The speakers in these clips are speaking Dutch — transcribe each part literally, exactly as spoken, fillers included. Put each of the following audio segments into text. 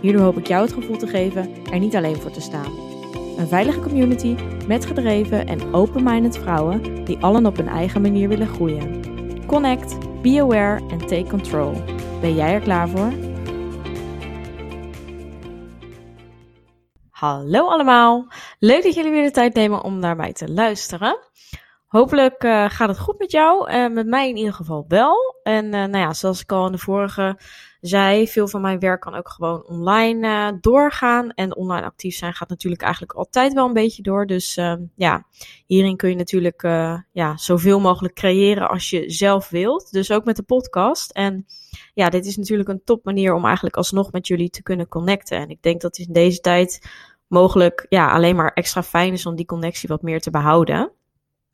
Hierdoor hoop ik jou het gevoel te geven er niet alleen voor te staan. Een veilige community met gedreven en open-minded vrouwen die allen op hun eigen manier willen groeien. Connect, be aware en take control. Ben jij er klaar voor? Hallo allemaal, leuk dat jullie weer de tijd nemen om naar mij te luisteren. Hopelijk uh, gaat het goed met jou, uh, met mij in ieder geval wel. En uh, nou ja, zoals ik al in de vorige zei, veel van mijn werk kan ook gewoon online uh, doorgaan. En online actief zijn gaat natuurlijk eigenlijk altijd wel een beetje door. Dus uh, ja, hierin kun je natuurlijk uh, ja, zoveel mogelijk creëren als je zelf wilt. Dus ook met de podcast. En ja, dit is natuurlijk een top manier om eigenlijk alsnog met jullie te kunnen connecten. En ik denk dat het in deze tijd mogelijk ja, alleen maar extra fijn is om die connectie wat meer te behouden.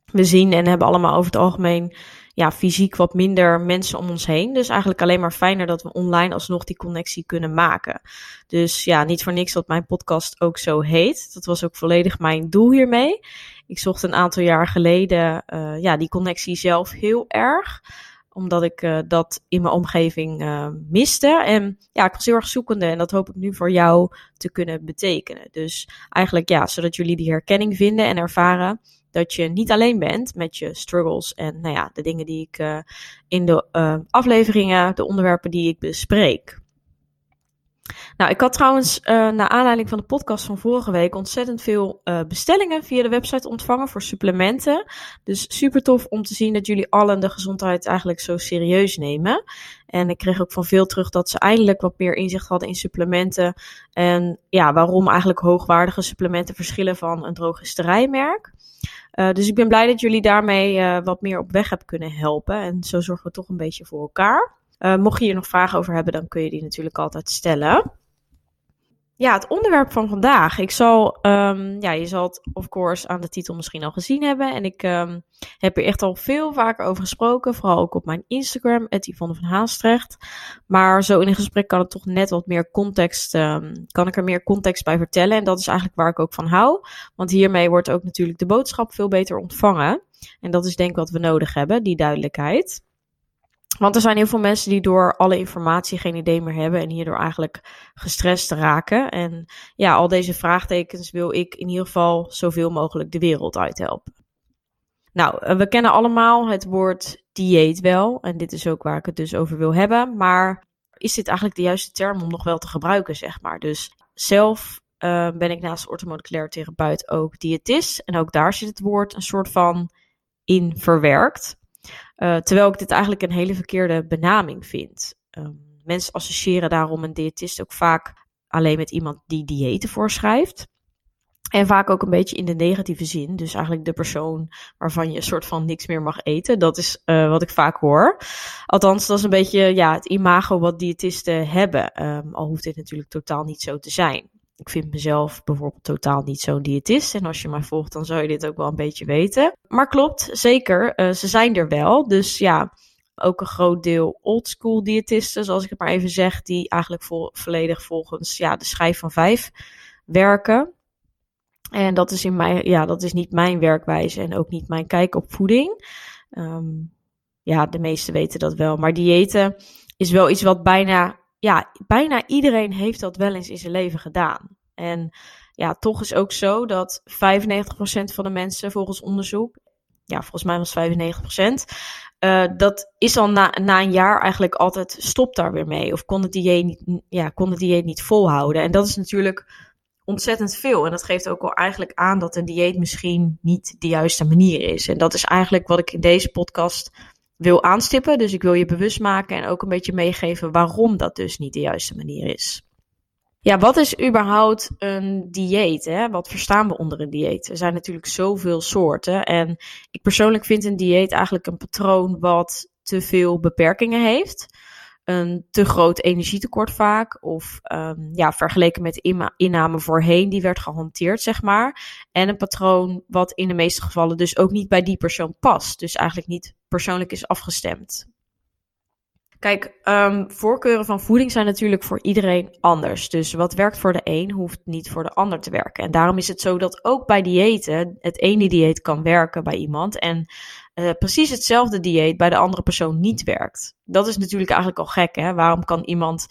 We zien en hebben allemaal over het algemeen ja, fysiek wat minder mensen om ons heen. Dus eigenlijk alleen maar fijner dat we online alsnog die connectie kunnen maken. Dus ja, niet voor niks dat mijn podcast ook zo heet. Dat was ook volledig mijn doel hiermee. Ik zocht een aantal jaar geleden uh, ja, die connectie zelf heel erg. Omdat ik uh, dat in mijn omgeving uh, miste. En ja, ik was heel erg zoekende. En dat hoop ik nu voor jou te kunnen betekenen. Dus eigenlijk ja, zodat jullie die herkenning vinden en ervaren. Dat je niet alleen bent met je struggles en nou ja, de dingen die ik uh, in de uh, afleveringen, de onderwerpen die ik bespreek. Nou, ik had trouwens uh, naar aanleiding van de podcast van vorige week ontzettend veel uh, bestellingen via de website ontvangen voor supplementen. Dus super tof om te zien dat jullie allen de gezondheid eigenlijk zo serieus nemen. En ik kreeg ook van veel terug dat ze eindelijk wat meer inzicht hadden in supplementen. En ja, waarom eigenlijk hoogwaardige supplementen verschillen van een drogisterijmerk. Uh, dus ik ben blij dat jullie daarmee uh, wat meer op weg hebben kunnen helpen. En zo zorgen we toch een beetje voor elkaar. Uh, mocht je hier nog vragen over hebben, dan kun je die natuurlijk altijd stellen. Ja, het onderwerp van vandaag. Ik zal, um, ja, je zal het of course aan de titel misschien al gezien hebben. En ik um, heb hier echt al veel vaker over gesproken. Vooral ook op mijn Instagram, at Yvonne van Haastrecht. Maar zo in een gesprek kan het toch net wat meer context, um, kan ik er meer context bij vertellen. En dat is eigenlijk waar ik ook van hou. Want hiermee wordt ook natuurlijk de boodschap veel beter ontvangen. En dat is denk ik wat we nodig hebben, die duidelijkheid. Want er zijn heel veel mensen die door alle informatie geen idee meer hebben en hierdoor eigenlijk gestrest raken. En ja, al deze vraagtekens wil ik in ieder geval zoveel mogelijk de wereld uithelpen. Nou, we kennen allemaal het woord dieet wel. En dit is ook waar ik het dus over wil hebben. Maar is dit eigenlijk de juiste term om nog wel te gebruiken, zeg maar? Dus zelf uh, ben ik naast orthomoleculair therapeut ook diëtist. En ook daar zit het woord een soort van in verwerkt. Uh, terwijl ik dit eigenlijk een hele verkeerde benaming vind. Uh, mensen associëren daarom een diëtist ook vaak alleen met iemand die diëten voorschrijft. En vaak ook een beetje in de negatieve zin. Dus eigenlijk de persoon waarvan je een soort van niks meer mag eten. Dat is uh, wat ik vaak hoor. Althans, dat is een beetje ja, het imago wat diëtisten hebben. Um, al hoeft dit natuurlijk totaal niet zo te zijn. Ik vind mezelf bijvoorbeeld totaal niet zo'n diëtist. En als je mij volgt, dan zou je dit ook wel een beetje weten. Maar klopt, zeker. Uh, ze zijn er wel. Dus ja, ook een groot deel oldschool diëtisten, zoals ik het maar even zeg. Die eigenlijk vo- volledig volgens ja, de schijf van vijf werken. En dat is, in mijn, ja, dat is niet mijn werkwijze en ook niet mijn kijk op voeding. Um, ja, de meesten weten dat wel. Maar diëten is wel iets wat bijna... Ja, bijna iedereen heeft dat wel eens in zijn leven gedaan. En ja, toch is ook zo dat vijfennegentig procent van de mensen volgens onderzoek, ja, volgens mij was het vijfennegentig procent, uh, dat is al na, na een jaar eigenlijk altijd stopt daar weer mee. Of kon het dieet niet, ja, kon het dieet niet volhouden. En dat is natuurlijk ontzettend veel. En dat geeft ook al eigenlijk aan dat een dieet misschien niet de juiste manier is. En dat is eigenlijk wat ik in deze podcast wil aanstippen, dus ik wil je bewust maken en ook een beetje meegeven waarom dat dus niet de juiste manier is. Ja, wat is überhaupt een dieet? Hè? Wat verstaan we onder een dieet? Er zijn natuurlijk zoveel soorten en ik persoonlijk vind een dieet eigenlijk een patroon wat te veel beperkingen heeft. een te groot energietekort vaak. Of um, ja, vergeleken met de inname voorheen, die werd gehanteerd, zeg maar. En een patroon wat in de meeste gevallen dus ook niet bij die persoon past. Dus eigenlijk niet persoonlijk is afgestemd. Kijk, um, voorkeuren van voeding zijn natuurlijk voor iedereen anders. Dus wat werkt voor de een, hoeft niet voor de ander te werken. En daarom is het zo dat ook bij diëten, het ene dieet kan werken bij iemand en uh, precies hetzelfde dieet bij de andere persoon niet werkt. Dat is natuurlijk eigenlijk al gek, hè? Waarom kan iemand,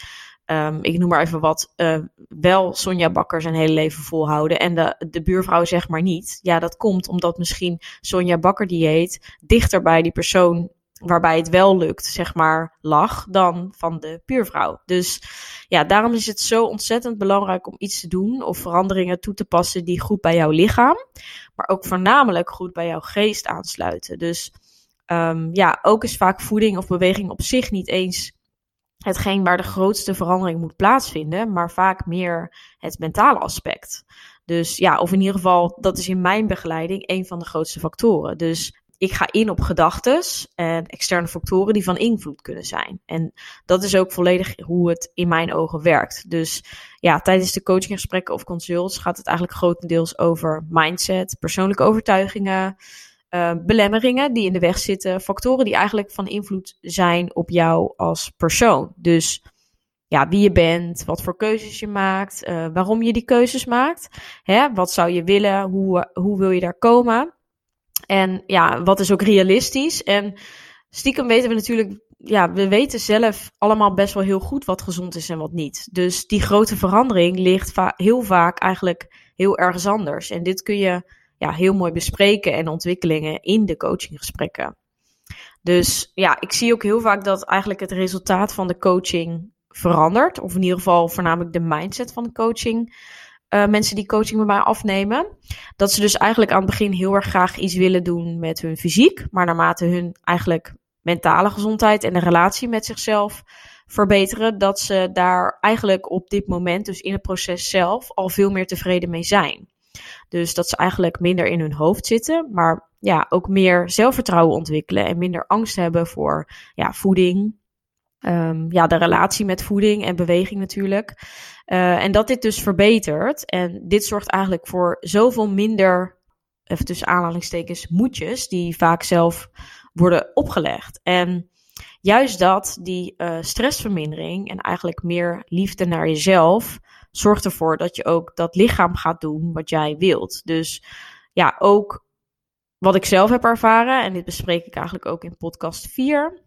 um, ik noem maar even wat, uh, wel Sonja Bakker zijn hele leven volhouden en de, de buurvrouw zeg maar niet? Ja, dat komt omdat misschien Sonja Bakker dieet dichter bij die persoon waarbij het wel lukt, zeg maar, lag dan van de buurvrouw. Dus ja, daarom is het zo ontzettend belangrijk om iets te doen of veranderingen toe te passen die goed bij jouw lichaam, maar ook voornamelijk goed bij jouw geest aansluiten. Dus um, ja, ook is vaak voeding of beweging op zich niet eens hetgeen waar de grootste verandering moet plaatsvinden, maar vaak meer het mentale aspect. Dus ja, of in ieder geval, dat is in mijn begeleiding een van de grootste factoren. Dus ik ga in op gedachtes en externe factoren die van invloed kunnen zijn. En dat is ook volledig hoe het in mijn ogen werkt. Dus ja, tijdens de coachinggesprekken of consults gaat het eigenlijk grotendeels over mindset, persoonlijke overtuigingen, uh, belemmeringen die in de weg zitten. Factoren die eigenlijk van invloed zijn op jou als persoon. Dus ja, wie je bent, wat voor keuzes je maakt, uh, waarom je die keuzes maakt. Hè? Wat zou je willen, hoe, hoe wil je daar komen? En ja, wat is ook realistisch? En stiekem weten we natuurlijk, ja, we weten zelf allemaal best wel heel goed wat gezond is en wat niet. Dus die grote verandering ligt va- heel vaak eigenlijk heel ergens anders. En dit kun je ja, heel mooi bespreken en ontwikkelingen in de coachinggesprekken. Dus ja, ik zie ook heel vaak dat eigenlijk het resultaat van de coaching verandert. Of in ieder geval voornamelijk de mindset van de coaching. Uh, mensen die coaching bij mij afnemen, dat ze dus eigenlijk aan het begin heel erg graag iets willen doen met hun fysiek, maar naarmate hun eigenlijk mentale gezondheid en de relatie met zichzelf verbeteren, dat ze daar eigenlijk op dit moment, dus in het proces zelf, al veel meer tevreden mee zijn. Dus dat ze eigenlijk minder in hun hoofd zitten, maar ja, ook meer zelfvertrouwen ontwikkelen en minder angst hebben voor ja, voeding. Um, ja, de relatie met voeding en beweging natuurlijk. Uh, en dat dit dus verbetert. En dit zorgt eigenlijk voor zoveel minder, even tussen aanhalingstekens, moedjes, die vaak zelf worden opgelegd. En juist dat, die uh, stressvermindering en eigenlijk meer liefde naar jezelf, zorgt ervoor dat je ook dat lichaam gaat doen wat jij wilt. Dus ja, ook wat ik zelf heb ervaren, en dit bespreek ik eigenlijk ook in podcast vier...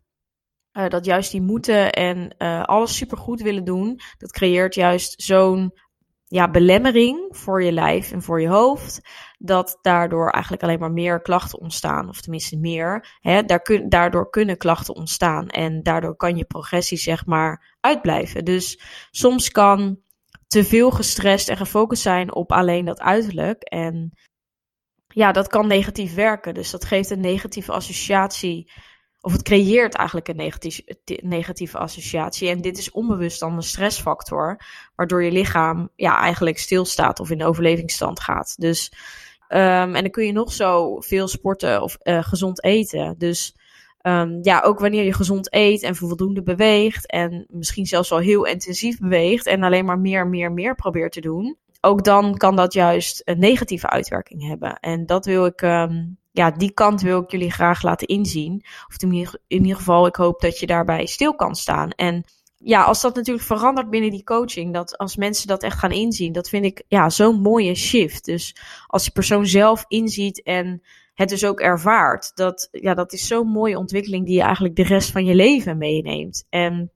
Uh, dat juist die moeten en uh, alles supergoed willen doen, dat creëert juist zo'n ja, belemmering voor je lijf en voor je hoofd, dat daardoor eigenlijk alleen maar meer klachten ontstaan, of tenminste meer. Hè, daar kun, daardoor kunnen klachten ontstaan en daardoor kan je progressie zeg maar uitblijven. Dus soms kan te veel gestrest en gefocust zijn op alleen dat uiterlijk en ja, dat kan negatief werken. Dus dat geeft een negatieve associatie. Of het creëert eigenlijk een negatieve, negatieve associatie. En dit is onbewust dan een stressfactor. Waardoor je lichaam ja, eigenlijk stilstaat of in de overlevingsstand gaat. Dus, um, en dan kun je nog zo veel sporten of uh, gezond eten. Dus um, ja, ook wanneer je gezond eet en voldoende beweegt. En misschien zelfs wel heel intensief beweegt. En alleen maar meer, meer, meer probeert te doen. Ook dan kan dat juist een negatieve uitwerking hebben. En dat wil ik... Um, Ja, die kant wil ik jullie graag laten inzien. Of in ieder geval, ik hoop dat je daarbij stil kan staan. En ja, als dat natuurlijk verandert binnen die coaching, dat als mensen dat echt gaan inzien, dat vind ik ja, zo'n mooie shift. Dus als die persoon zelf inziet en het dus ook ervaart, dat, ja, dat is zo'n mooie ontwikkeling die je eigenlijk de rest van je leven meeneemt. En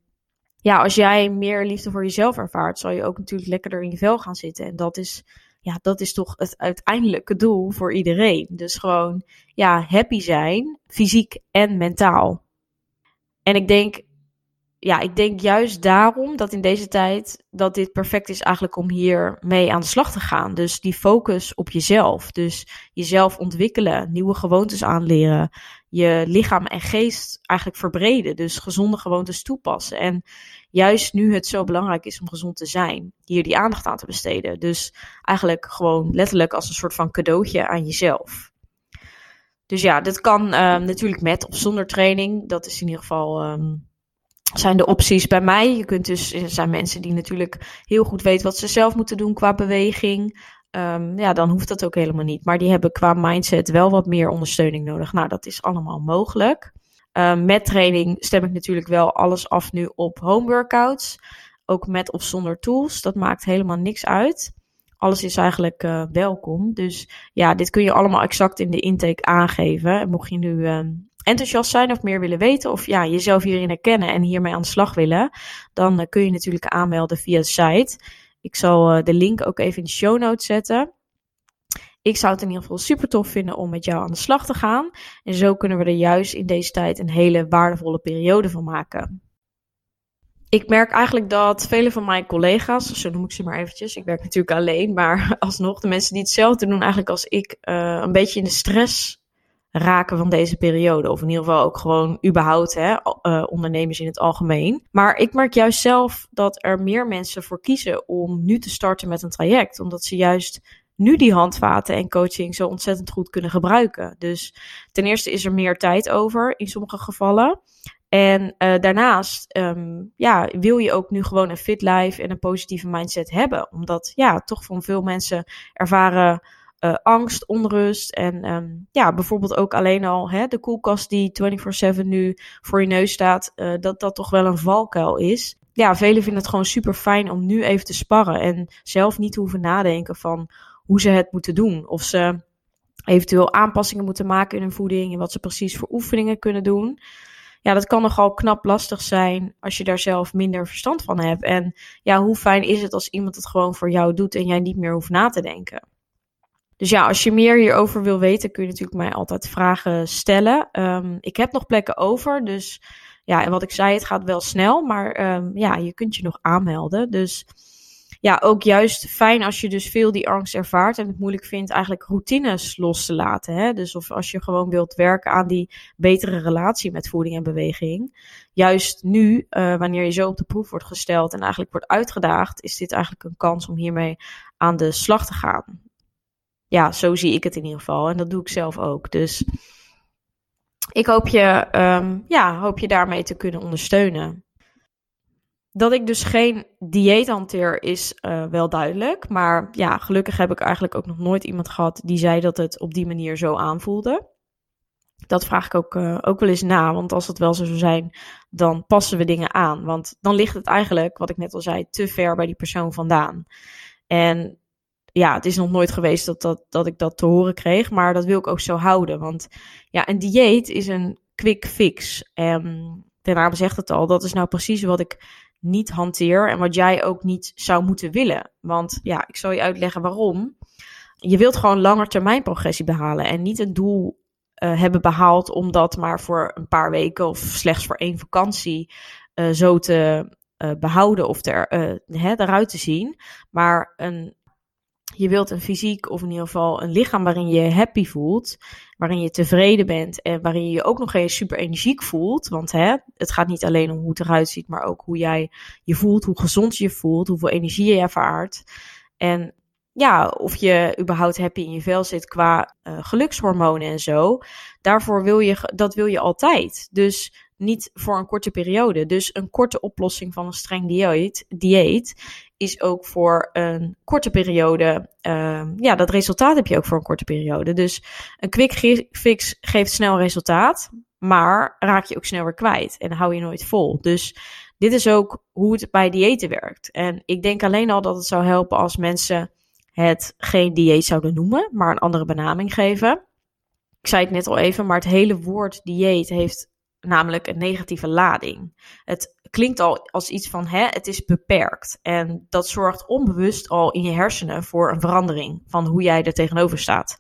ja, als jij meer liefde voor jezelf ervaart, zal je ook natuurlijk lekkerder in je vel gaan zitten. En dat is... Ja, dat is toch het uiteindelijke doel voor iedereen. Dus gewoon, ja, happy zijn, fysiek en mentaal. En ik denk, ja, ik denk juist daarom dat in deze tijd, dat dit perfect is eigenlijk om hier mee aan de slag te gaan. Dus die focus op jezelf. Dus jezelf ontwikkelen, nieuwe gewoontes aanleren. Je lichaam en geest eigenlijk verbreden. Dus gezonde gewoontes toepassen. En juist nu het zo belangrijk is om gezond te zijn, hier die aandacht aan te besteden. Dus eigenlijk gewoon letterlijk als een soort van cadeautje aan jezelf. Dus ja, dat kan um, natuurlijk met of zonder training. Dat is in ieder geval um, zijn de opties bij mij. Je kunt dus, er zijn mensen die natuurlijk heel goed weten wat ze zelf moeten doen qua beweging. Um, ja, dan hoeft dat ook helemaal niet. Maar die hebben qua mindset wel wat meer ondersteuning nodig. Nou, dat is allemaal mogelijk. Um, met training stem ik natuurlijk wel alles af nu op home workouts. Ook met of zonder tools. Dat maakt helemaal niks uit. Alles is eigenlijk uh, welkom. Dus ja, dit kun je allemaal exact in de intake aangeven. En mocht je nu uh, enthousiast zijn of meer willen weten, of ja, jezelf hierin herkennen en hiermee aan de slag willen, dan uh, kun je natuurlijk aanmelden via de site. Ik zal uh, de link ook even in de show notes zetten. Ik zou het in ieder geval super tof vinden om met jou aan de slag te gaan. En zo kunnen we er juist in deze tijd een hele waardevolle periode van maken. Ik merk eigenlijk dat vele van mijn collega's, zo noem ik ze maar eventjes, ik werk natuurlijk alleen, maar alsnog de mensen die hetzelfde doen eigenlijk als ik, uh, een beetje in de stress raken van deze periode. Of in ieder geval ook gewoon überhaupt hè, uh, ondernemers in het algemeen. Maar ik merk juist zelf dat er meer mensen voor kiezen om nu te starten met een traject. Omdat ze juist nu die handvaten en coaching zo ontzettend goed kunnen gebruiken. Dus ten eerste is er meer tijd over in sommige gevallen. En uh, daarnaast um, ja, wil je ook nu gewoon een fit life en een positieve mindset hebben. Omdat ja, toch van veel mensen ervaren uh, angst, onrust. En um, ja, bijvoorbeeld ook alleen al hè, de koelkast die vierentwintig zeven nu voor je neus staat. Uh, dat dat toch wel een valkuil is. Ja, velen vinden het gewoon super fijn om nu even te sparren. En zelf niet te hoeven nadenken van hoe ze het moeten doen. Of ze eventueel aanpassingen moeten maken in hun voeding. En wat ze precies voor oefeningen kunnen doen. Ja, dat kan nogal knap lastig zijn als je daar zelf minder verstand van hebt. En ja, hoe fijn is het als iemand het gewoon voor jou doet en jij niet meer hoeft na te denken. Dus ja, als je meer hierover wil weten, kun je natuurlijk mij altijd vragen stellen. Um, ik heb nog plekken over, dus ja, en wat ik zei, het gaat wel snel. Maar um, ja, je kunt je nog aanmelden. Dus ja, ook juist fijn als je dus veel die angst ervaart en het moeilijk vindt eigenlijk routines los te laten. Hè? Dus of als je gewoon wilt werken aan die betere relatie met voeding en beweging. Juist nu, uh, wanneer je zo op de proef wordt gesteld en eigenlijk wordt uitgedaagd, is dit eigenlijk een kans om hiermee aan de slag te gaan. Ja, zo zie ik het in ieder geval en dat doe ik zelf ook. Dus ik hoop je, um, ja, hoop je daarmee te kunnen ondersteunen. Dat ik dus geen dieet hanteer is uh, wel duidelijk. Maar ja, gelukkig heb ik eigenlijk ook nog nooit iemand gehad die zei dat het op die manier zo aanvoelde. Dat vraag ik ook, uh, ook wel eens na. Want als dat wel zo zou zijn, dan passen we dingen aan. Want dan ligt het eigenlijk, wat ik net al zei, te ver bij die persoon vandaan. En ja, het is nog nooit geweest dat, dat, dat ik dat te horen kreeg. Maar dat wil ik ook zo houden. Want ja, een dieet is een quick fix. En de naam zegt het al, dat is nou precies wat ik niet hanteer en wat jij ook niet zou moeten willen. Want ja, ik zal je uitleggen waarom. Je wilt gewoon langetermijn progressie behalen en niet een doel uh, hebben behaald om dat maar voor een paar weken of slechts voor één vakantie uh, zo te uh, behouden of ter, uh, hè, eruit te zien. Maar een, je wilt een fysiek of in ieder geval een lichaam waarin je happy voelt, waarin je tevreden bent en waarin je je ook nog eens super energiek voelt. Want hè, het gaat niet alleen om hoe het eruit ziet, maar ook hoe jij je voelt, hoe gezond je je voelt, hoeveel energie je ervaart. En ja, of je überhaupt happy in je vel zit qua uh, gelukshormonen en zo. Daarvoor wil je, dat wil je altijd. Dus niet voor een korte periode. Dus een korte oplossing van een streng dieet, dieet is ook voor een korte periode. Uh, ja, dat resultaat heb je ook voor een korte periode. Dus een quick ge- fix geeft snel resultaat. Maar raak je ook snel weer kwijt. En hou je nooit vol. Dus dit is ook hoe het bij diëten werkt. En ik denk alleen al dat het zou helpen als mensen het geen dieet zouden noemen. Maar een andere benaming geven. Ik zei het net al even. Maar het hele woord dieet heeft namelijk een negatieve lading. Het klinkt al als iets van, hè, het is beperkt. En dat zorgt onbewust al in je hersenen voor een verandering van hoe jij er tegenover staat.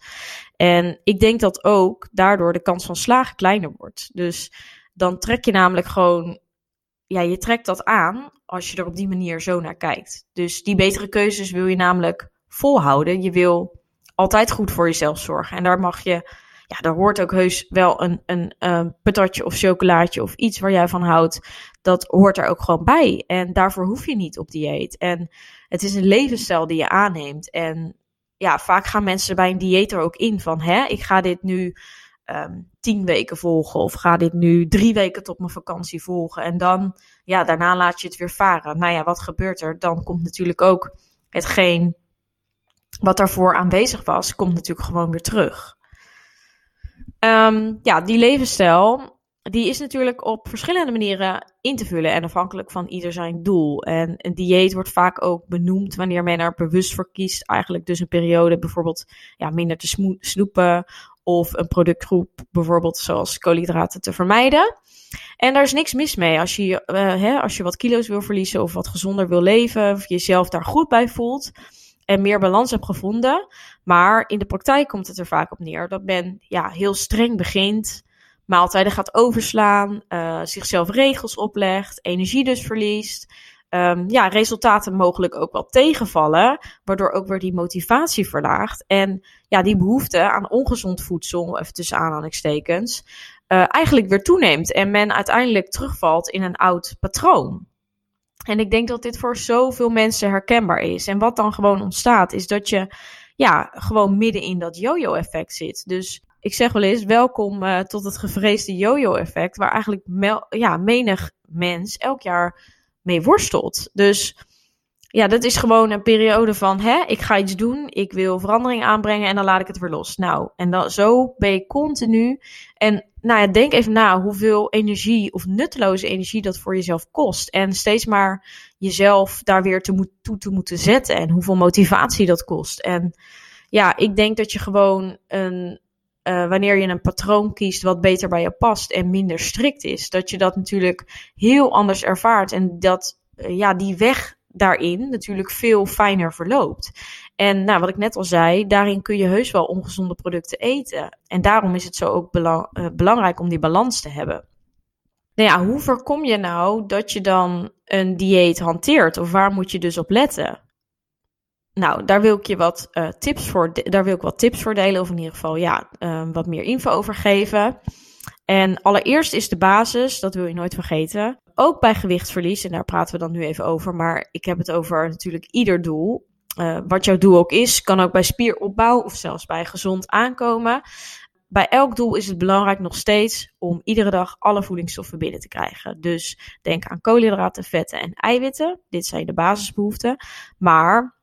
En ik denk dat ook daardoor de kans van slagen kleiner wordt. Dus dan trek je namelijk gewoon, ja, je trekt dat aan als je er op die manier zo naar kijkt. Dus die betere keuzes wil je namelijk volhouden. Je wil altijd goed voor jezelf zorgen. En daar mag je, ja, daar hoort ook heus wel een, een, een patatje of chocolaatje of iets waar jij van houdt. Dat hoort er ook gewoon bij. En daarvoor hoef je niet op dieet. En het is een levensstijl die je aanneemt. En ja, vaak gaan mensen bij een dieet er ook in van, hè, ik ga dit nu um, tien weken volgen of ga dit nu drie weken tot mijn vakantie volgen. En dan, ja, daarna laat je het weer varen. Nou ja, wat gebeurt er? Dan komt natuurlijk ook hetgeen wat daarvoor aanwezig was, komt natuurlijk gewoon weer terug. Um, ja, die levensstijl, die is natuurlijk op verschillende manieren in te vullen en afhankelijk van ieder zijn doel. En een dieet wordt vaak ook benoemd wanneer men er bewust voor kiest. Eigenlijk dus een periode bijvoorbeeld ja, minder te smo- snoepen of een productgroep bijvoorbeeld zoals koolhydraten te vermijden. En daar is niks mis mee als je, uh, hè, als je wat kilo's wil verliezen of wat gezonder wil leven of jezelf daar goed bij voelt en meer balans heb gevonden. Maar in de praktijk komt het er vaak op neer dat men ja, heel streng begint, maaltijden gaat overslaan, uh, zichzelf regels oplegt, energie dus verliest. Um, ja, resultaten mogelijk ook wel tegenvallen, waardoor ook weer die motivatie verlaagt. En ja, die behoefte aan ongezond voedsel, even tussen aanhalingstekens, uh, eigenlijk weer toeneemt en men uiteindelijk terugvalt in een oud patroon. En ik denk dat dit voor zoveel mensen herkenbaar is. En wat dan gewoon ontstaat, is dat je ja, gewoon midden in dat yo-yo-effect zit. Dus ik zeg wel eens, welkom uh, tot het gevreesde yo-yo-effect, waar eigenlijk mel- ja, menig mens elk jaar mee worstelt. Dus ja, dat is gewoon een periode van, hè, ik ga iets doen, ik wil verandering aanbrengen en dan laat ik het weer los. Nou, en dan, zo ben je continu. En nou ja, denk even na hoeveel energie of nutteloze energie dat voor jezelf kost. En steeds maar jezelf daar weer te mo- toe te moeten zetten en hoeveel motivatie dat kost. En ja, ik denk dat je gewoon een Uh, wanneer je een patroon kiest wat beter bij je past en minder strikt is, dat je dat natuurlijk heel anders ervaart en dat uh, ja, die weg daarin natuurlijk veel fijner verloopt. En nou, wat ik net al zei, daarin kun je heus wel ongezonde producten eten. En daarom is het zo ook belang- uh, belangrijk om die balans te hebben. Nou ja, hoe voorkom je nou dat je dan een dieet hanteert of waar moet je dus op letten? Nou, daar wil ik je wat uh, tips voor. De- daar wil ik wat tips voor delen. Of in ieder geval ja, um, wat meer info over geven. En allereerst is de basis, dat wil je nooit vergeten. Ook bij gewichtverlies, en daar praten we dan nu even over. Maar ik heb het over natuurlijk ieder doel. Uh, wat jouw doel ook is, kan ook bij spieropbouw of zelfs bij gezond aankomen. Bij elk doel is het belangrijk nog steeds om iedere dag alle voedingsstoffen binnen te krijgen. Dus denk aan koolhydraten, vetten en eiwitten. Dit zijn de basisbehoeften. Maar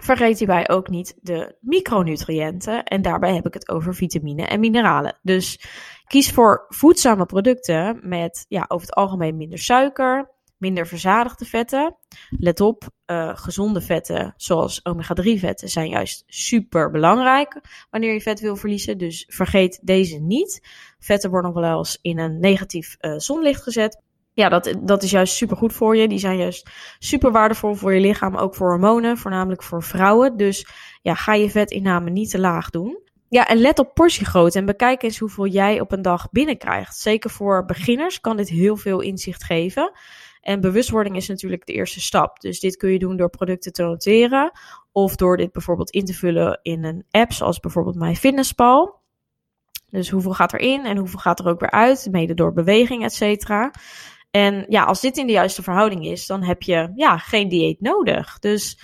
vergeet hierbij ook niet de micronutriënten en daarbij heb ik het over vitamine en mineralen. Dus kies voor voedzame producten met ja, over het algemeen minder suiker, minder verzadigde vetten. Let op, uh, gezonde vetten zoals omega drie vetten zijn juist super belangrijk wanneer je vet wil verliezen. Dus vergeet deze niet. Vetten worden nog wel eens in een negatief uh, zonlicht gezet. Ja, dat, dat is juist super goed voor je. Die zijn juist super waardevol voor je lichaam, ook voor hormonen, voornamelijk voor vrouwen. Dus ja, ga je vetinname niet te laag doen. Ja, en let op portiegrootte en bekijk eens hoeveel jij op een dag binnenkrijgt. Zeker voor beginners kan dit heel veel inzicht geven. En bewustwording is natuurlijk de eerste stap. Dus dit kun je doen door producten te noteren of door dit bijvoorbeeld in te vullen in een app zoals bijvoorbeeld MyFitnessPal. Dus hoeveel gaat erin en hoeveel gaat er ook weer uit, mede door beweging, et cetera. En ja, als dit in de juiste verhouding is, dan heb je ja, geen dieet nodig. Dus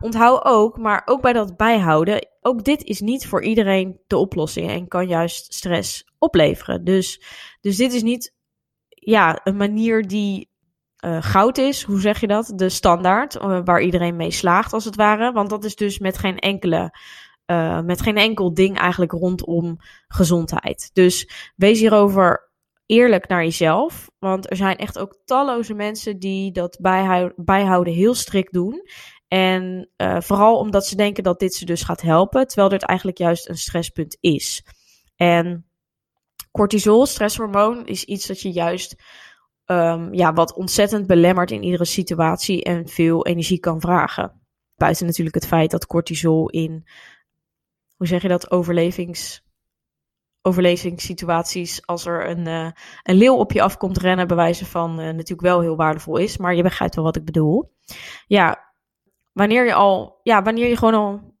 onthoud ook, maar ook bij dat bijhouden, ook dit is niet voor iedereen de oplossing en kan juist stress opleveren. Dus, dus dit is niet ja, een manier die uh, goud is, hoe zeg je dat? De standaard, uh, waar iedereen mee slaagt als het ware. Want dat is dus met geen enkele uh, met geen enkel ding eigenlijk rondom gezondheid. Dus wees hierover eerlijk naar jezelf, want er zijn echt ook talloze mensen die dat bijhouden heel strikt doen. En uh, vooral omdat ze denken dat dit ze dus gaat helpen, terwijl dit eigenlijk juist een stresspunt is. En cortisol, stresshormoon, is iets dat je juist um, ja, wat ontzettend belemmert in iedere situatie en veel energie kan vragen. Buiten natuurlijk het feit dat cortisol in, hoe zeg je dat, overlevings... overlevingssituaties, als er een, uh, een leeuw op je afkomt rennen, bij wijze van uh, natuurlijk wel heel waardevol is, maar je begrijpt wel wat ik bedoel. Ja, wanneer je al, ja, wanneer je gewoon al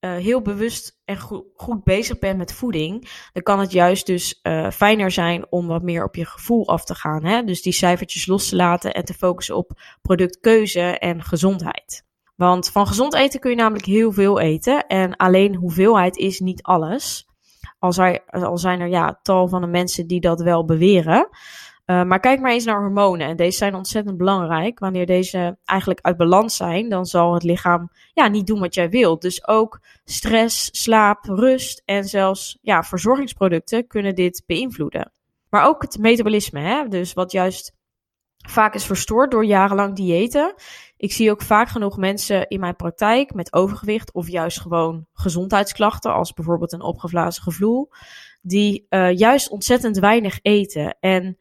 uh, heel bewust en go- goed bezig bent met voeding, dan kan het juist dus uh, fijner zijn om wat meer op je gevoel af te gaan, hè? Dus die cijfertjes los te laten en te focussen op productkeuze en gezondheid. Want van gezond eten kun je namelijk heel veel eten en alleen hoeveelheid is niet alles. Al zijn, al zijn er ja, tal van de mensen die dat wel beweren. Uh, maar kijk maar eens naar hormonen. En deze zijn ontzettend belangrijk. Wanneer deze eigenlijk uit balans zijn, dan zal het lichaam ja, niet doen wat jij wilt. Dus ook stress, slaap, rust en zelfs ja, verzorgingsproducten kunnen dit beïnvloeden. Maar ook het metabolisme, hè? Dus wat juist vaak is verstoord door jarenlang diëten. Ik zie ook vaak genoeg mensen in mijn praktijk met overgewicht of juist gewoon gezondheidsklachten, als bijvoorbeeld een opgevlazen gevoel, die uh, juist ontzettend weinig eten. En,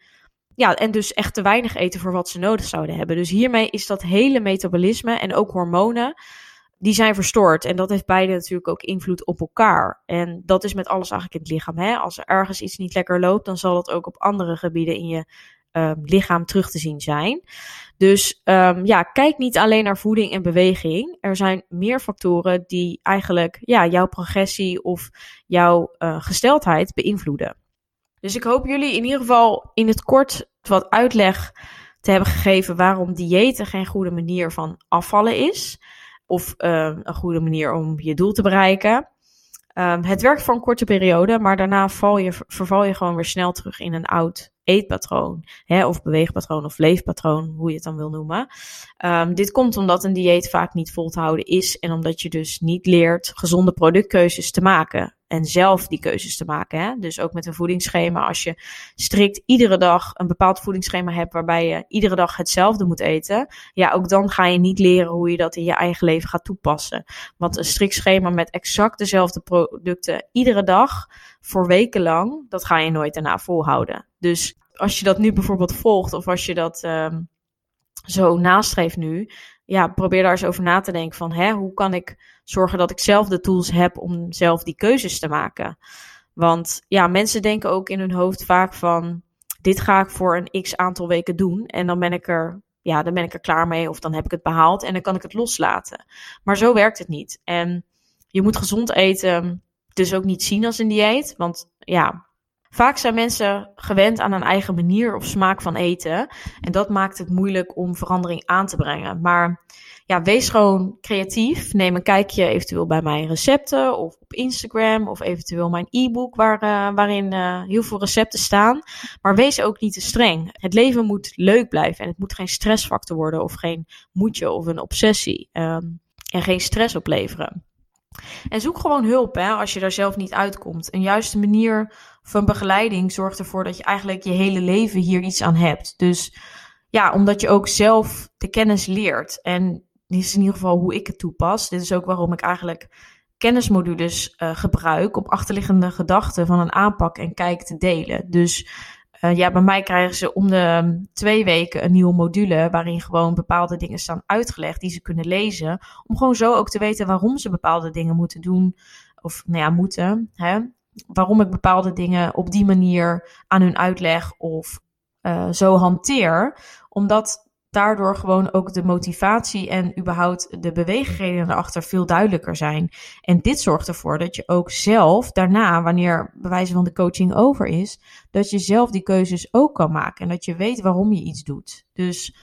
ja, en dus echt te weinig eten voor wat ze nodig zouden hebben. Dus hiermee is dat hele metabolisme en ook hormonen, die zijn verstoord. En dat heeft beide natuurlijk ook invloed op elkaar. En dat is met alles eigenlijk in het lichaam. Hè? Als er ergens iets niet lekker loopt, dan zal dat ook op andere gebieden in je Uh, lichaam terug te zien zijn. Dus um, ja, kijk niet alleen naar voeding en beweging. Er zijn meer factoren die eigenlijk ja, jouw progressie of jouw uh, gesteldheid beïnvloeden. Dus ik hoop jullie in ieder geval in het kort wat uitleg te hebben gegeven waarom diëten geen goede manier van afvallen is. Of uh, een goede manier om je doel te bereiken. Um, het werkt voor een korte periode, maar daarna val je, verval je gewoon weer snel terug in een oud eetpatroon. Hè, of beweegpatroon of leefpatroon, hoe je het dan wil noemen. Um, dit komt omdat een dieet vaak niet vol te houden is en omdat je dus niet leert gezonde productkeuzes te maken. En zelf die keuzes te maken. Hè? Dus ook met een voedingsschema. Als je strikt iedere dag een bepaald voedingsschema hebt waarbij je iedere dag hetzelfde moet eten. Ja, ook dan ga je niet leren hoe je dat in je eigen leven gaat toepassen. Want een strikt schema met exact dezelfde producten iedere dag voor wekenlang, dat ga je nooit daarna volhouden. Dus als je dat nu bijvoorbeeld volgt of als je dat um, zo nastreeft nu, ja, probeer daar eens over na te denken van, hè, hoe kan ik zorgen dat ik zelf de tools heb om zelf die keuzes te maken? Want ja, mensen denken ook in hun hoofd vaak van, dit ga ik voor een x aantal weken doen en dan ben ik er, ja, dan ben ik er klaar mee of dan heb ik het behaald en dan kan ik het loslaten. Maar zo werkt het niet. En je moet gezond eten dus ook niet zien als een dieet, want ja, vaak zijn mensen gewend aan een eigen manier of smaak van eten. En dat maakt het moeilijk om verandering aan te brengen. Maar ja, wees gewoon creatief. Neem een kijkje eventueel bij mijn recepten of op Instagram. Of eventueel mijn e-book waar, uh, waarin uh, heel veel recepten staan. Maar wees ook niet te streng. Het leven moet leuk blijven. En het moet geen stressfactor worden of geen moedje of een obsessie. Um, en geen stress opleveren. En zoek gewoon hulp, hè, als je daar zelf niet uitkomt. Een juiste manier van begeleiding zorgt ervoor dat je eigenlijk je hele leven hier iets aan hebt. Dus ja, omdat je ook zelf de kennis leert. En dit is in ieder geval hoe ik het toepas. Dit is ook waarom ik eigenlijk kennismodules uh, gebruik om achterliggende gedachten van een aanpak en kijk te delen. Dus uh, ja, bij mij krijgen ze om de um, twee weken een nieuwe module waarin gewoon bepaalde dingen staan uitgelegd die ze kunnen lezen. Om gewoon zo ook te weten waarom ze bepaalde dingen moeten doen. Of nou ja, moeten, hè. Waarom ik bepaalde dingen op die manier aan hun uitleg of uh, zo hanteer. Omdat daardoor gewoon ook de motivatie en überhaupt de beweegredenen erachter veel duidelijker zijn. En dit zorgt ervoor dat je ook zelf daarna, wanneer bij wijze van de coaching over is, dat je zelf die keuzes ook kan maken. En dat je weet waarom je iets doet. Dus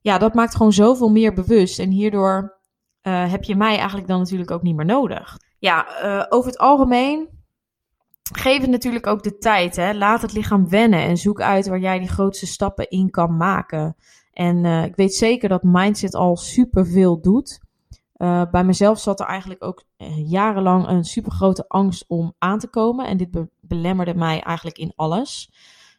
ja, dat maakt gewoon zoveel meer bewust. En hierdoor uh, heb je mij eigenlijk dan natuurlijk ook niet meer nodig. Ja, uh, over het algemeen. Geef het natuurlijk ook de tijd. Hè? Laat het lichaam wennen en zoek uit waar jij die grootste stappen in kan maken. En uh, ik weet zeker dat mindset al superveel doet. Uh, bij mezelf zat er eigenlijk ook jarenlang een supergrote angst om aan te komen. En dit be- belemmerde mij eigenlijk in alles.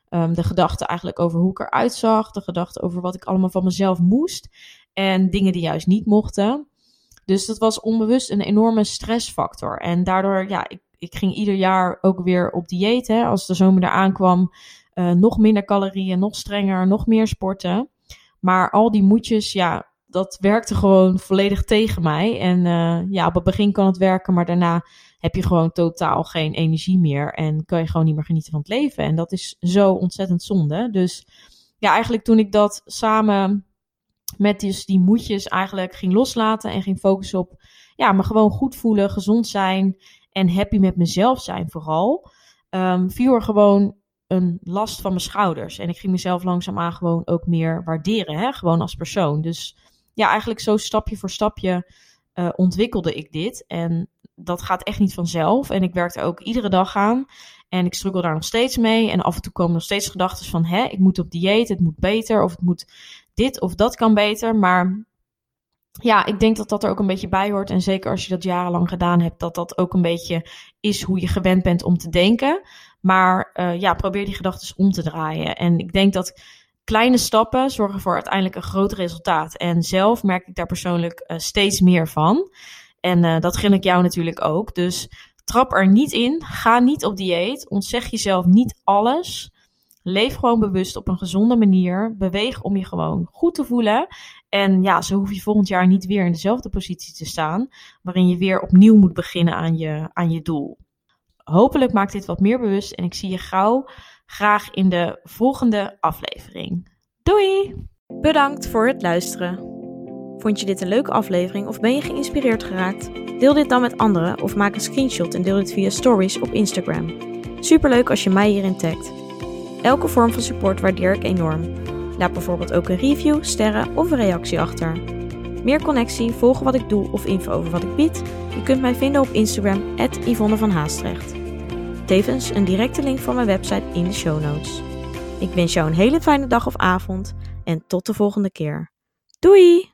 Um, de gedachte eigenlijk over hoe ik eruit zag. De gedachte over wat ik allemaal van mezelf moest. En dingen die juist niet mochten. Dus dat was onbewust een enorme stressfactor. En daardoor, ja, ik Ik ging ieder jaar ook weer op dieet. Hè. Als de zomer eraan kwam, uh, nog minder calorieën, nog strenger, nog meer sporten. Maar al die moedjes, ja, dat werkte gewoon volledig tegen mij. En uh, ja, op het begin kan het werken, maar daarna heb je gewoon totaal geen energie meer. En kan je gewoon niet meer genieten van het leven. En dat is zo ontzettend zonde. Dus ja, eigenlijk toen ik dat samen met dus die moedjes eigenlijk ging loslaten. En ging focussen op, ja, me gewoon goed voelen, gezond zijn. En happy met mezelf zijn vooral. Um, viel er gewoon een last van mijn schouders. En ik ging mezelf langzaamaan gewoon ook meer waarderen. Hè? Gewoon als persoon. Dus ja, eigenlijk zo stapje voor stapje uh, ontwikkelde ik dit. En dat gaat echt niet vanzelf. En ik werk er ook iedere dag aan. En ik struggle daar nog steeds mee. En af en toe komen nog steeds gedachten van... Hé, ik moet op dieet, het moet beter. Of het moet dit of dat kan beter. Maar ja, ik denk dat dat er ook een beetje bij hoort. En zeker als je dat jarenlang gedaan hebt... dat dat ook een beetje is hoe je gewend bent om te denken. Maar uh, ja, probeer die gedachten om te draaien. En ik denk dat... kleine stappen zorgen voor uiteindelijk een groot resultaat. En zelf merk ik daar persoonlijk uh, steeds meer van. En uh, dat gun ik jou natuurlijk ook. Dus trap er niet in. Ga niet op dieet. Ontzeg jezelf niet alles. Leef gewoon bewust op een gezonde manier. Beweeg om je gewoon goed te voelen. En ja, zo hoef je volgend jaar niet weer in dezelfde positie te staan. Waarin je weer opnieuw moet beginnen aan je, aan je doel. Hopelijk maakt dit wat meer bewust. En ik zie je gauw. Graag in de volgende aflevering. Doei! Bedankt voor het luisteren. Vond je dit een leuke aflevering of ben je geïnspireerd geraakt? Deel dit dan met anderen of maak een screenshot en deel dit via stories op Instagram. Superleuk als je mij hierin tagt. Elke vorm van support waardeer ik enorm. Laat bijvoorbeeld ook een review, sterren of een reactie achter. Meer connectie, volg wat ik doe of info over wat ik bied? Je kunt mij vinden op Instagram at Yvonne van Haastrecht. Tevens een directe link van mijn website in de show notes. Ik wens jou een hele fijne dag of avond en tot de volgende keer. Doei!